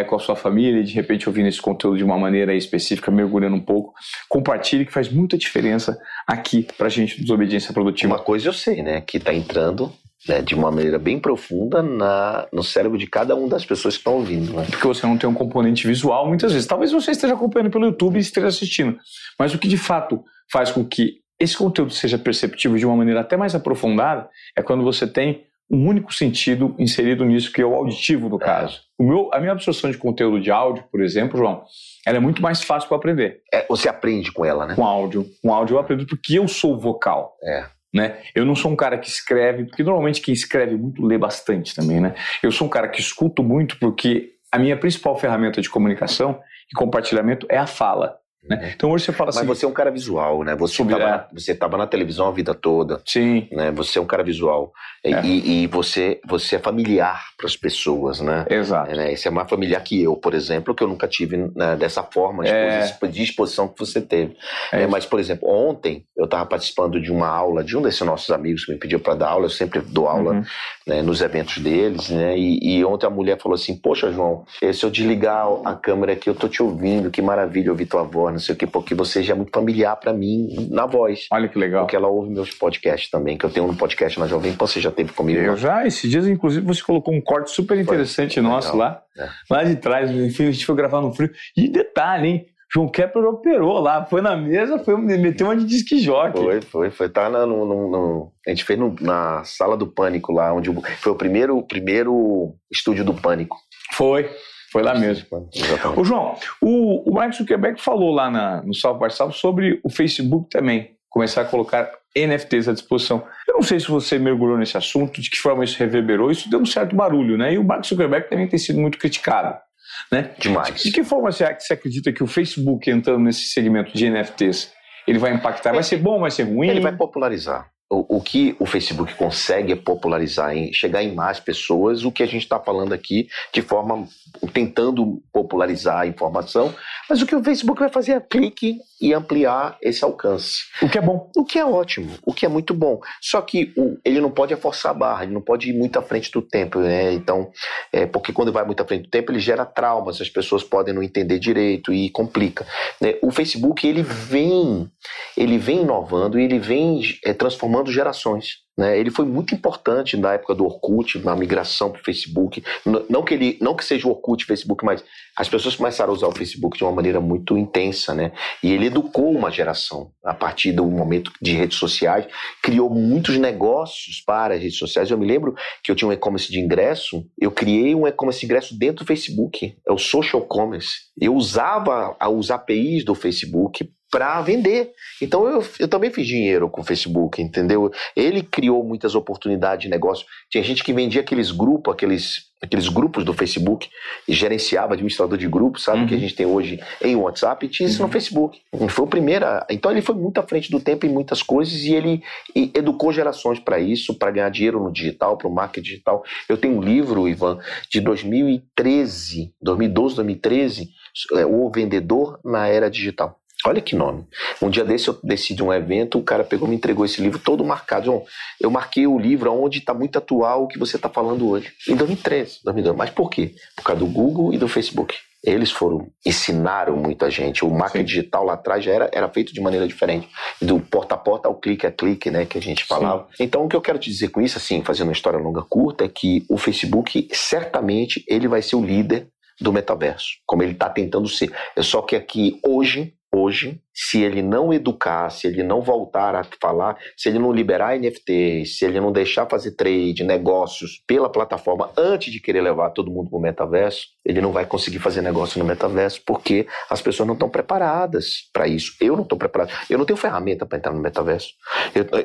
com a sua família e de repente ouvindo esse conteúdo de uma maneira específica, mergulhando um pouco. Compartilhe, que faz muita diferença aqui para a gente, Desobediência Produtiva. Uma coisa eu sei, né, que está entrando, né, de uma maneira bem profunda no cérebro de cada uma das pessoas que estão ouvindo, né? Porque você não tem um componente visual muitas vezes. Talvez você esteja acompanhando pelo YouTube e esteja assistindo, mas o que de fato faz com que esse conteúdo seja perceptível de uma maneira até mais aprofundada é quando você tem um único sentido inserido nisso, que é o auditivo, no caso. A minha absorção de conteúdo de áudio, por exemplo, João, ela é muito mais fácil para aprender. Você aprende com ela, né? Com áudio eu aprendo, porque eu sou vocal. Né? Eu não sou um cara que escreve, porque normalmente quem escreve muito lê bastante também, né? Eu sou um cara que escuto muito, porque a minha principal ferramenta de comunicação e compartilhamento é a fala. Né? Então hoje você fala assim... Mas você é um cara visual, né? Você estava na televisão a vida toda. Sim. Né? Você é um cara visual. E você é familiar para as pessoas, né? Exato. Você é mais familiar que eu, por exemplo, que eu nunca tive, né, dessa forma de exposição que você teve. Mas, por exemplo, ontem eu estava participando de uma aula de um desses nossos amigos que me pediu para dar aula. Eu sempre dou aula, né, nos eventos deles, né? E ontem a mulher falou assim: poxa, João, se eu desligar a câmera aqui, eu tô te ouvindo, que maravilha ouvir tua voz, não sei o que, porque você já é muito familiar pra mim na voz. Olha que legal. Porque ela ouve meus podcasts também, que eu tenho um podcast na Jovem Pan, você já teve comigo. Eu já, esses dias, inclusive, você colocou um corte super interessante nosso lá, lá de trás, enfim, a gente foi gravar no frio. E detalhe, hein? João Kepler operou lá, foi na mesa, meteu uma de disque jockey. Foi. Tá a gente fez na Sala do Pânico lá, onde foi o primeiro estúdio do Pânico. Foi lá mesmo. Exatamente. Ô, João, o Mark Zuckerberg falou lá no Salve by Salve sobre o Facebook também começar a colocar NFTs à disposição. Eu não sei se você mergulhou nesse assunto, de que forma isso reverberou, isso deu um certo barulho, né? E o Mark Zuckerberg também tem sido muito criticado, né? Demais. De que forma você acredita que o Facebook, entrando nesse segmento de NFTs, ele vai impactar? Vai ser bom, vai ser ruim? Ele vai popularizar. O que o Facebook consegue é popularizar, chegar em mais pessoas, o que a gente está falando aqui, de forma, tentando popularizar a informação, mas o que o Facebook vai fazer é clique e ampliar esse alcance. O que é bom. O que é ótimo, o que é muito bom. Só que ele não pode forçar a barra, ele não pode ir muito à frente do tempo, né? Então, porque quando vai muito à frente do tempo, ele gera traumas, as pessoas podem não entender direito e complica, né? O Facebook, ele vem inovando, ele vem transformando gerações, né? Ele foi muito importante na época do Orkut, na migração para o Facebook. Não que seja o Orkut, o Facebook, mas as pessoas começaram a usar o Facebook de uma maneira muito intensa, né? E ele educou uma geração a partir do momento de redes sociais, criou muitos negócios para as redes sociais. Eu me lembro que eu tinha um e-commerce de ingresso, eu criei um e-commerce de ingresso dentro do Facebook, é o social commerce. Eu usava os APIs do Facebook para vender. Então eu também fiz dinheiro com o Facebook, entendeu? Ele criou muitas oportunidades de negócio. Tinha gente que vendia aqueles grupos do Facebook, e gerenciava, administrador de grupos, sabe, que a gente tem hoje em WhatsApp, e tinha isso no Facebook. Foi o primeiro. Então ele foi muito à frente do tempo em muitas coisas, e ele educou gerações para isso, para ganhar dinheiro no digital, para o marketing digital. Eu tenho um livro, Ivan, de 2013, O Vendedor na Era Digital. Olha que nome. Um dia desse eu decidi um evento, o cara pegou e me entregou esse livro todo marcado. João, eu marquei o livro onde está muito atual o que você está falando hoje. Em 2013, 2012. Mas por quê? Por causa do Google e do Facebook. Eles ensinaram muita gente. O marketing digital lá atrás já era feito de maneira diferente. Do porta a porta ao clique a clique, né, que a gente falava. Sim. Então, o que eu quero te dizer com isso, assim, fazendo uma história longa curta, é que o Facebook, certamente, ele vai ser o líder do metaverso, como ele está tentando ser. É só que aqui, hoje, se ele não educar, se ele não voltar a falar, se ele não liberar NFT, se ele não deixar fazer trade, negócios pela plataforma antes de querer levar todo mundo para o metaverso, ele não vai conseguir fazer negócio no metaverso porque as pessoas não estão preparadas para isso. Eu não estou preparado. Eu não tenho ferramenta para entrar no metaverso.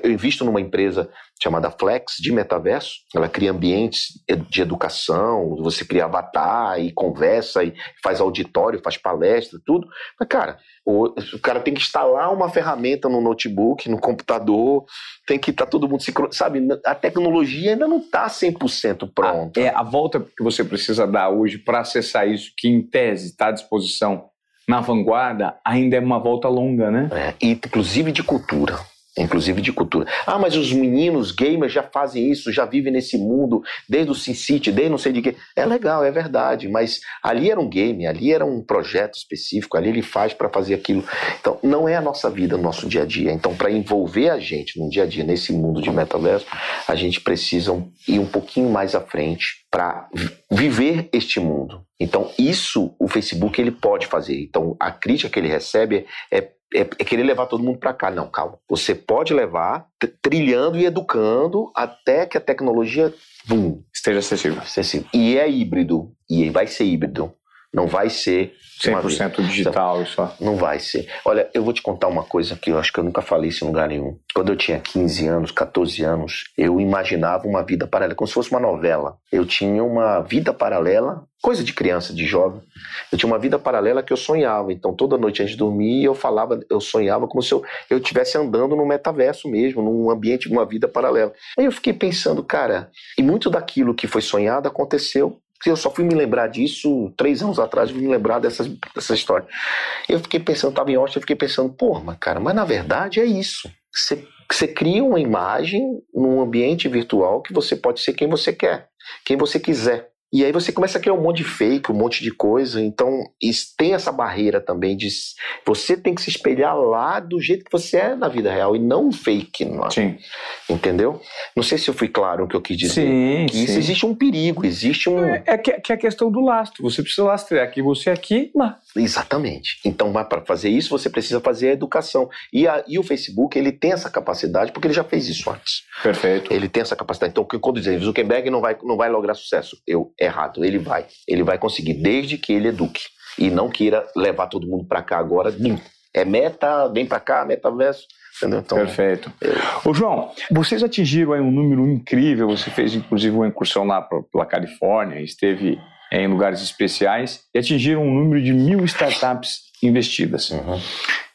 Eu invisto numa empresa chamada Flex de metaverso. Ela cria ambientes de educação, você cria avatar e conversa e faz auditório, faz palestra, tudo. Mas, cara, o cara tem que instalar uma ferramenta no notebook, no computador, tem que estar todo mundo sincronizado, sabe? A tecnologia ainda não está 100% pronta. É a volta que você precisa dar hoje para acessar isso, que em tese está à disposição na vanguarda, ainda é uma volta longa, né? É, inclusive de cultura. Inclusive de cultura. Ah, mas os meninos gamers já fazem isso, já vivem nesse mundo, desde o SimCity, desde não sei de quê. É legal, é verdade, mas ali era um game, ali era um projeto específico, ali ele faz para fazer aquilo. Então, não é a nossa vida, o nosso dia a dia. Então, para envolver a gente no dia a dia, nesse mundo de metaverso, a gente precisa ir um pouquinho mais à frente para viver este mundo. Então, isso o Facebook ele pode fazer. Então, a crítica que ele recebe é querer levar todo mundo para cá. Não, calma. Você pode levar trilhando e educando até que a tecnologia esteja acessível. E é híbrido. E vai ser híbrido. Não vai ser 100% digital e só. Não vai ser. Olha, eu vou te contar uma coisa que eu acho que eu nunca falei isso em lugar nenhum. Quando eu tinha 15 anos, 14 anos, eu imaginava uma vida paralela, como se fosse uma novela. Eu tinha uma vida paralela, coisa de criança, de jovem. Eu tinha uma vida paralela que eu sonhava. Então, toda noite antes de dormir, eu sonhava como se eu estivesse andando no metaverso mesmo, num ambiente de uma vida paralela. Aí eu fiquei pensando, cara, e muito daquilo que foi sonhado aconteceu. Eu só fui me lembrar disso 3 anos atrás, eu fui me lembrar dessa história. Eu fiquei pensando, estava em Austin, eu fiquei pensando, mas na verdade é isso. Você cria uma imagem num ambiente virtual que você pode ser quem você quer, quem você quiser. E aí você começa a criar um monte de fake, um monte de coisa. Então tem essa barreira também de você tem que se espelhar lá do jeito que você é na vida real e não fake. Não é? Sim. Entendeu? Não sei se eu fui claro o que eu quis dizer. Sim, que isso existe um perigo, existe um... É que a questão do lastro. Você precisa lastrear aqui, você aqui, lá. Exatamente. Então para fazer isso você precisa fazer a educação. E o Facebook ele tem essa capacidade porque ele já fez isso antes. Perfeito. Ele tem essa capacidade. Então quando dizem Zuckerberg não vai lograr sucesso. Errado, ele vai conseguir desde que ele eduque e não queira levar todo mundo pra cá agora. É meta, vem pra cá, metaverso. Então, perfeito. Ô João, vocês atingiram aí um número incrível, você fez inclusive uma incursão lá pela Califórnia, esteve em lugares especiais e atingiram um número de 1.000 startups investidas. Uhum.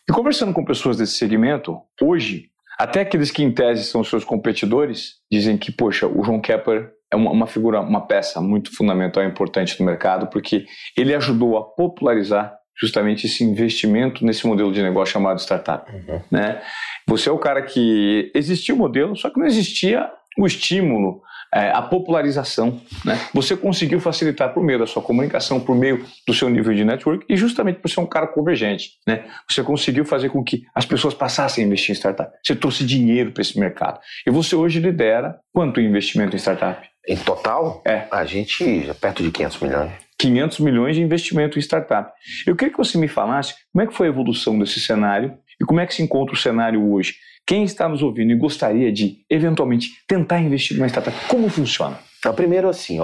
E conversando com pessoas desse segmento, hoje, até aqueles que em tese são seus competidores, dizem que, poxa, o João Kepler é uma figura, uma peça muito fundamental e importante no mercado, porque ele ajudou a popularizar justamente esse investimento nesse modelo de negócio chamado startup. Uhum. Né? Você é o cara que existia o modelo, só que não existia o estímulo, a popularização. Né? Você conseguiu facilitar por meio da sua comunicação, por meio do seu nível de network e justamente por ser um cara convergente. Né? Você conseguiu fazer com que as pessoas passassem a investir em startup. Você trouxe dinheiro para esse mercado. E você hoje lidera quanto investimento em startup? Em total, a gente é perto de 500 milhões. 500 milhões de investimento em startup. Eu queria que você me falasse como é que foi a evolução desse cenário e como é que se encontra o cenário hoje. Quem está nos ouvindo e gostaria de, eventualmente, tentar investir numa startup, como funciona? Então, primeiro assim,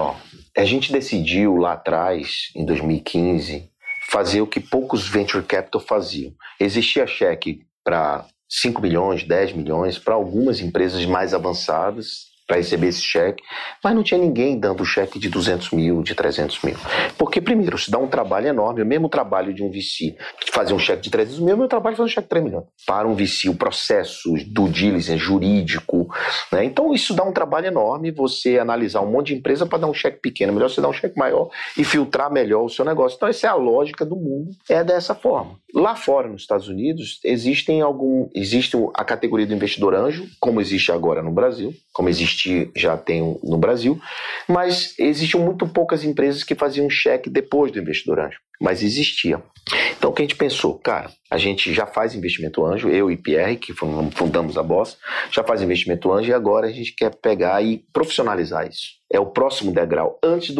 a gente decidiu lá atrás, em 2015, fazer o que poucos venture capital faziam. Existia cheque para 5 milhões, 10 milhões, para algumas empresas mais avançadas, para receber esse cheque, mas não tinha ninguém dando cheque de 200 mil, de 300 mil. Porque, primeiro, se dá um trabalho enorme, o mesmo trabalho de um VC fazer um cheque de 300 mil, o meu trabalho é fazer um cheque de 3 milhões. Para um VC, o processo do diligence jurídico, né? Então, isso dá um trabalho enorme, você analisar um monte de empresa para dar um cheque pequeno. Melhor você dar um cheque maior e filtrar melhor o seu negócio. Então, essa é a lógica do mundo, é dessa forma. Lá fora, nos Estados Unidos, existe a categoria do investidor anjo, como existe agora no Brasil, como existe já tem no Brasil, mas existiam muito poucas empresas que faziam cheque depois do investidor anjo, mas existia. Então o que a gente pensou, cara, a gente já faz investimento anjo, eu e Pierre, que fundamos a Boss, já faz investimento anjo e agora a gente quer pegar e profissionalizar isso. É o próximo degrau, antes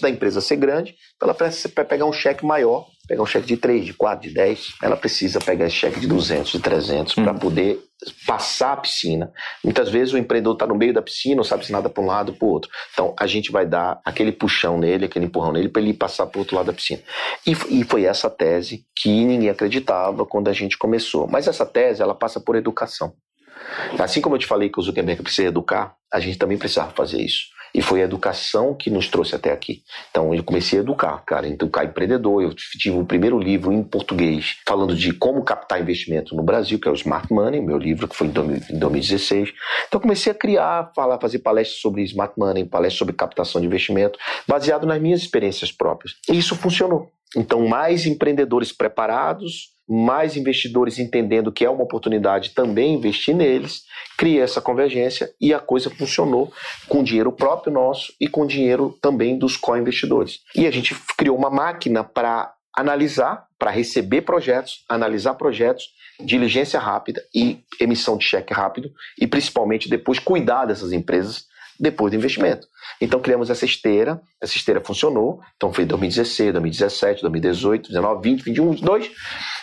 da empresa ser grande, ela precisa pegar um cheque maior pegar um cheque de 3, de 4, de 10, ela precisa pegar esse cheque de 200, de 300 para poder passar a piscina. Muitas vezes o empreendedor está no meio da piscina, não sabe se nada para um lado ou para o outro. Então a gente vai dar aquele puxão nele, aquele empurrão nele para ele passar para o outro lado da piscina. E foi essa tese que ninguém acreditava quando a gente começou. Mas essa tese, ela passa por educação. Assim como eu te falei que o Zuckerberg precisa educar, a gente também precisava fazer isso. E foi a educação que nos trouxe até aqui. Então eu comecei a educar, cara, educar empreendedor. Eu tive o primeiro livro em português falando de como captar investimento no Brasil, que é o Smart Money, meu livro que foi em 2016. Então eu comecei a criar, fazer palestras sobre Smart Money, palestras sobre captação de investimento, baseado nas minhas experiências próprias. E isso funcionou. Então mais empreendedores preparados, mais investidores entendendo que é uma oportunidade também investir neles, cria essa convergência e a coisa funcionou com dinheiro próprio nosso e com dinheiro também dos co-investidores. E a gente criou uma máquina para analisar, para receber projetos, analisar projetos, diligência rápida e emissão de cheque rápido e principalmente depois cuidar dessas empresas depois do investimento. Então criamos essa esteira funcionou, então foi 2016, 2017, 2018, 19, 20, 21, 22,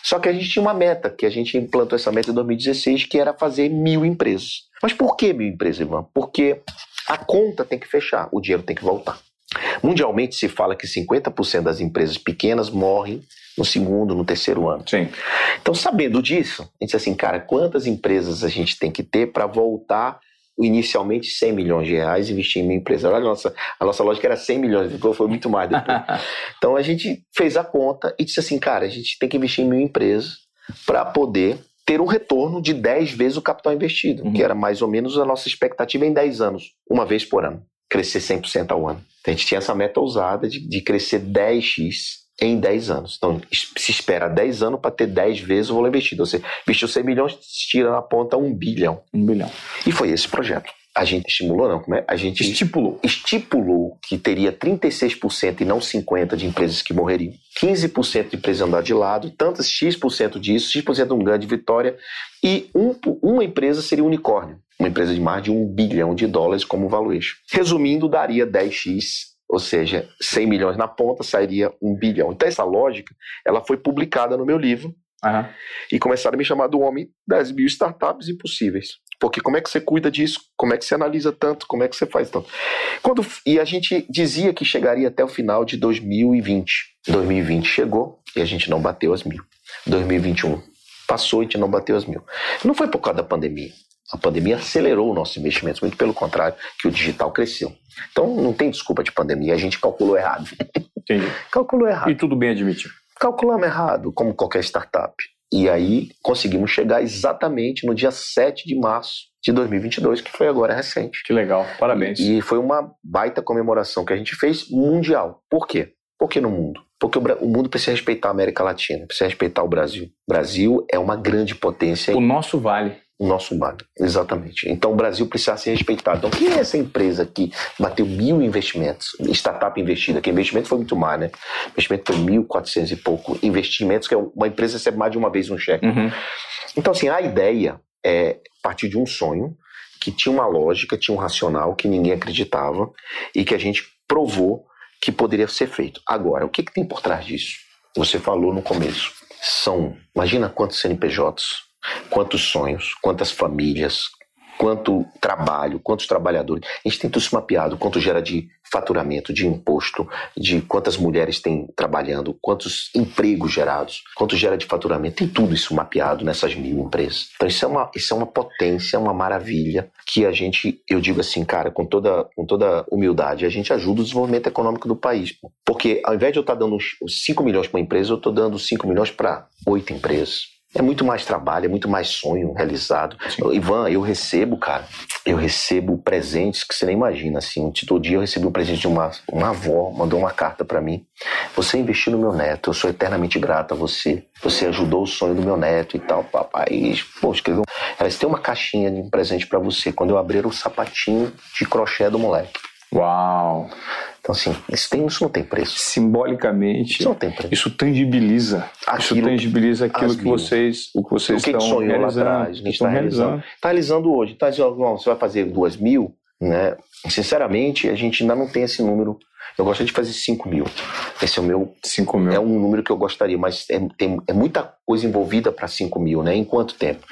só que a gente tinha uma meta, que a gente implantou essa meta em 2016, que era fazer 1.000 empresas. Mas por que 1.000 empresas, Ivan? Porque a conta tem que fechar, o dinheiro tem que voltar. Mundialmente se fala que 50% das empresas pequenas morrem no segundo, no terceiro ano. Sim. Então sabendo disso, a gente disse assim, cara, quantas empresas a gente tem que ter para voltar inicialmente 100 milhões de reais investir em 1.000 empresas. Olha, a nossa lógica era 100 milhões, foi muito mais depois. Então a gente fez a conta e disse assim, cara, a gente tem que investir em 1.000 empresas para poder ter um retorno de 10 vezes o capital investido, que era mais ou menos a nossa expectativa em 10 anos, uma vez por ano, crescer 100% ao ano. Então, a gente tinha essa meta ousada de crescer 10x em 10 anos. Então, se espera 10 anos para ter 10 vezes o valor investido. Você investiu 100 milhões, tira na ponta 1 bilhão. 1 bilhão. E foi esse projeto. A gente estimulou, não? Como é? A gente estipulou. Estipulou que teria 36% e não 50% de empresas que morreriam. 15% de empresas andar de lado, tantas X% disso, X% de um ganho de vitória e uma empresa seria um unicórnio. Uma empresa de mais de $1 bilhão como valuation. Resumindo, daria 10x. Ou seja, 100 milhões na ponta, sairia 1 bilhão. Então essa lógica, ela foi publicada no meu livro. Uhum. E começaram a me chamar do homem das 1000 startups impossíveis. Porque como é que você cuida disso? Como é que você analisa tanto? Como é que você faz tanto? E a gente dizia que chegaria até o final de 2020. 2020 chegou e a gente não bateu as 1000. 2021 passou e a gente não bateu as 1000. Não foi por causa da pandemia. A pandemia acelerou o nosso investimento, muito pelo contrário, que o digital cresceu. Então não tem desculpa de pandemia, a gente calculou errado. Entendi. Calculou errado. E tudo bem admitir. Calculamos errado, como qualquer startup. E aí conseguimos chegar exatamente no dia 7 de março de 2022, que foi agora recente. Que legal, parabéns. E foi uma baita comemoração que a gente fez mundial. Por quê? Porque no mundo. Porque o mundo precisa respeitar a América Latina, precisa respeitar o Brasil. O Brasil é uma grande potência. O nosso vale. O nosso vale, exatamente. Então o Brasil precisa ser respeitado. Então quem é essa empresa que bateu 1000 investimentos? Startup investida, que investimento foi muito mais, né? Investimento foi 1.400 e pouco. Investimentos que uma empresa recebe mais de uma vez um cheque. Uhum. Então assim, a ideia é partir de um sonho que tinha uma lógica, tinha um racional que ninguém acreditava e que a gente provou que poderia ser feito. Agora, o que que tem por trás disso? Você falou no começo. Imagina quantos CNPJs, quantos sonhos, quantas famílias, quanto trabalho, quantos trabalhadores. A gente tem tudo isso mapeado, quanto gera de faturamento, de imposto, de quantas mulheres tem trabalhando, quantos empregos gerados, quanto gera de faturamento. Tem tudo isso mapeado nessas 1000 empresas. Então isso é uma potência, uma maravilha que a gente, eu digo assim, cara, com toda humildade, a gente ajuda o desenvolvimento econômico do país. Porque ao invés de eu estar dando 5 milhões para uma empresa, eu estou dando 5 milhões para 8 empresas. É muito mais trabalho, é muito mais sonho realizado. Sim. Ivan, eu recebo presentes que você nem imagina, assim. Todo dia eu recebi um presente de uma avó, mandou uma carta pra mim. Você investiu no meu neto, eu sou eternamente grato a você. Você ajudou o sonho do meu neto e tal, papai. E, pô, escreveu. Elas têm uma caixinha de um presente pra você. Quando eu abrir o sapatinho de crochê do moleque. Uau! Então assim, isso não tem preço. Simbolicamente, isso não tem preço. Isso tangibiliza aquilo que vocês estão realizando. Lá atrás, que estão realizando. Está realizando hoje. Então, você vai fazer 2.000, né? Sinceramente, a gente ainda não tem esse número Eu gostaria de fazer 5.000. Esse é o meu... 5.000. É um número que eu gostaria, mas é muita coisa envolvida para 5.000, né? Em quanto tempo?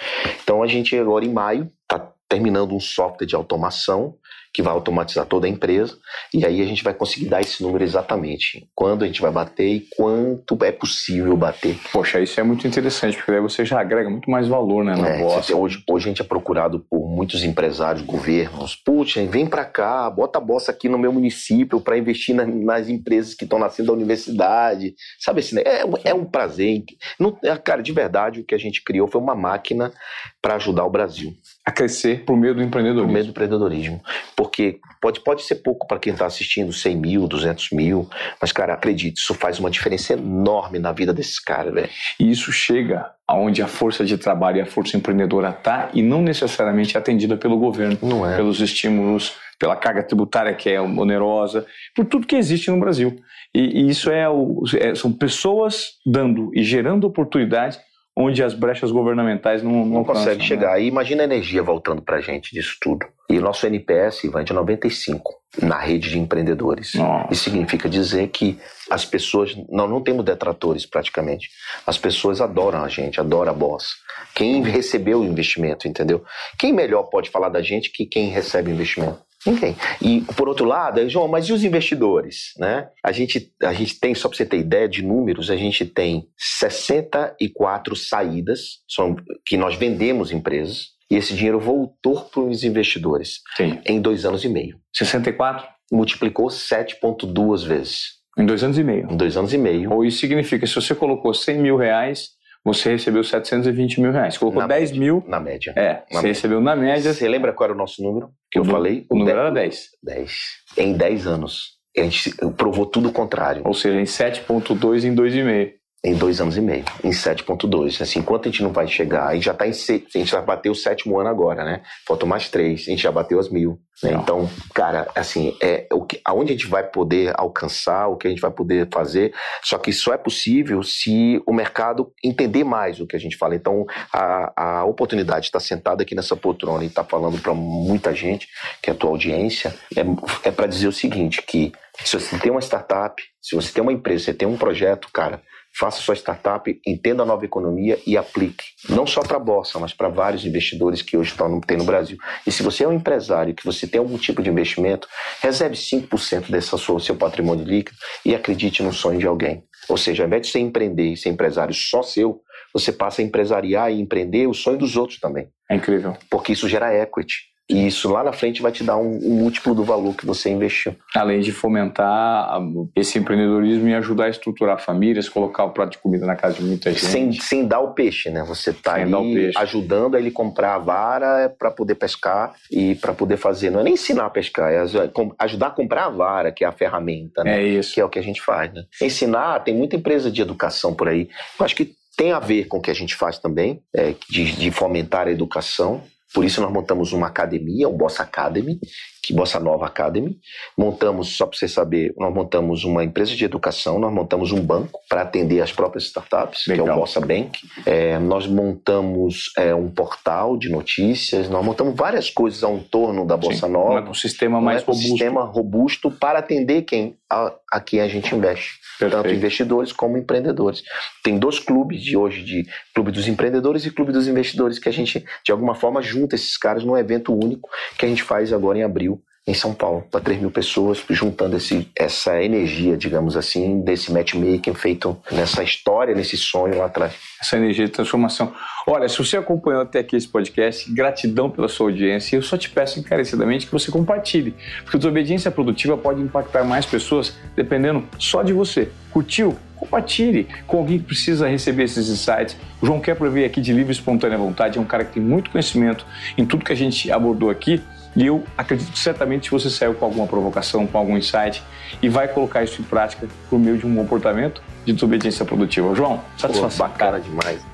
Então, a gente agora, em maio, está terminando um software de automação que vai automatizar toda a empresa, e aí a gente vai conseguir dar esse número exatamente. Quando a gente vai bater e quanto é possível bater. Poxa, isso é muito interessante, porque daí você já agrega muito mais valor, né, na bosta. Hoje a gente é procurado por muitos empresários, governos. Putz, vem pra cá, bota a bosta aqui no meu município para investir nas empresas que estão nascendo da universidade. Sabe assim, né? É um prazer. Não, cara, de verdade, o que a gente criou foi uma máquina para ajudar o Brasil a crescer por meio do empreendedorismo. Por meio do empreendedorismo. Porque pode ser pouco para quem está assistindo, 100 mil, 200 mil, mas, cara, acredite, isso faz uma diferença enorme na vida desses caras, velho. E isso chega aonde a força de trabalho e a força empreendedora está e não necessariamente é atendida pelo governo, não é? Pelos estímulos, pela carga tributária que é onerosa, por tudo que existe no Brasil. E isso são pessoas dando e gerando oportunidades onde as brechas governamentais não conseguem chegar. Né? E imagina a energia voltando para a gente disso tudo. E o nosso NPS vai de 95 na rede de empreendedores. Nossa. Isso significa dizer que as pessoas... Não temos detratores praticamente. As pessoas adoram a gente, adoram a Boss. Quem recebeu o investimento, entendeu? Quem melhor pode falar da gente que quem recebe o investimento? Ninguém. E, por outro lado, João, mas e os investidores? Né? A gente tem, só para você ter ideia de números, a gente tem 64 saídas que nós vendemos empresas e esse dinheiro voltou para os investidores. Sim. Em 2 anos e meio. 64? Multiplicou 7,2 vezes. Em 2 anos e meio? Em 2 anos e meio. Ou isso significa, se você colocou 100 mil reais... Você recebeu 720 mil reais. Colocou 10 mil. Na média. É, você recebeu na média. Você lembra qual era o nosso número que eu falei? O número era 10. 10. Em 10 anos. A gente provou tudo o contrário. Ou seja, em 7,2 em 2,5. Em 2 anos e meio. Em 7,2. Assim, enquanto a gente não vai chegar... A gente já está em... A gente vai bater o 7º ano agora, né? Faltam mais 3. A gente já bateu as 1.000. Né? Então, cara, assim... aonde a gente vai poder alcançar, o que a gente vai poder fazer. Só que só é possível se o mercado entender mais o que a gente fala. Então, a oportunidade de estar sentado aqui nessa poltrona e estar falando para muita gente, que é a tua audiência, é para dizer o seguinte, que se você tem uma startup, se você tem uma empresa, você tem um projeto, cara, faça sua startup, entenda a nova economia e aplique. Não só para a Bolsa, mas para vários investidores que hoje tem no Brasil. E se você é um empresário, que você tem algum tipo de investimento, reserve 5% do seu patrimônio líquido e acredite no sonho de alguém. Ou seja, ao invés de você empreender e ser empresário só seu, você passa a empresariar e empreender o sonho dos outros também. É incrível. Porque isso gera equity. E isso lá na frente vai te dar um múltiplo do valor que você investiu. Além de fomentar esse empreendedorismo e ajudar a estruturar famílias, colocar o prato de comida na casa de muita gente. Sem dar o peixe, né? Você tá aí ajudando a ele comprar a vara para poder pescar e para poder fazer. Não é nem ensinar a pescar, é ajudar a comprar a vara, que é a ferramenta, né? É isso. Que é o que a gente faz, né? Ensinar, tem muita empresa de educação por aí. Eu acho que tem a ver com o que a gente faz também, de fomentar a educação. Por isso nós montamos uma academia, o Bossa Academy, que Bossa Nova Academy. Montamos, só para você saber, nós montamos uma empresa de educação, nós montamos um banco para atender as próprias startups, legal, que é o Bossa Bank. Nós montamos um portal de notícias, nós montamos várias coisas ao entorno da Bossa Nova. Um sistema mais robusto. Um sistema robusto para atender a quem a gente investe. Perfeito. Tanto investidores como empreendedores. Tem 2 clubes de hoje, de Clube dos Empreendedores e Clube dos Investidores, que a gente, de alguma forma, junta esses caras num evento único que a gente faz agora em abril, em São Paulo, para 3.000 pessoas, juntando essa energia, digamos assim, desse matchmaking feito nessa história, nesse sonho lá atrás. Essa energia de transformação. Olha, se você acompanhou até aqui esse podcast, gratidão pela sua audiência, e eu só te peço encarecidamente que você compartilhe, porque a Desobediência Produtiva pode impactar mais pessoas dependendo só de você. Curtiu? Compartilhe com alguém que precisa receber esses insights. O João Kepler veio aqui de livre e espontânea vontade, é um cara que tem muito conhecimento em tudo que a gente abordou aqui, e eu acredito que certamente você saiu com alguma provocação, com algum insight e vai colocar isso em prática por meio de um comportamento de desobediência produtiva. João, satisfação. Pô, bacana demais.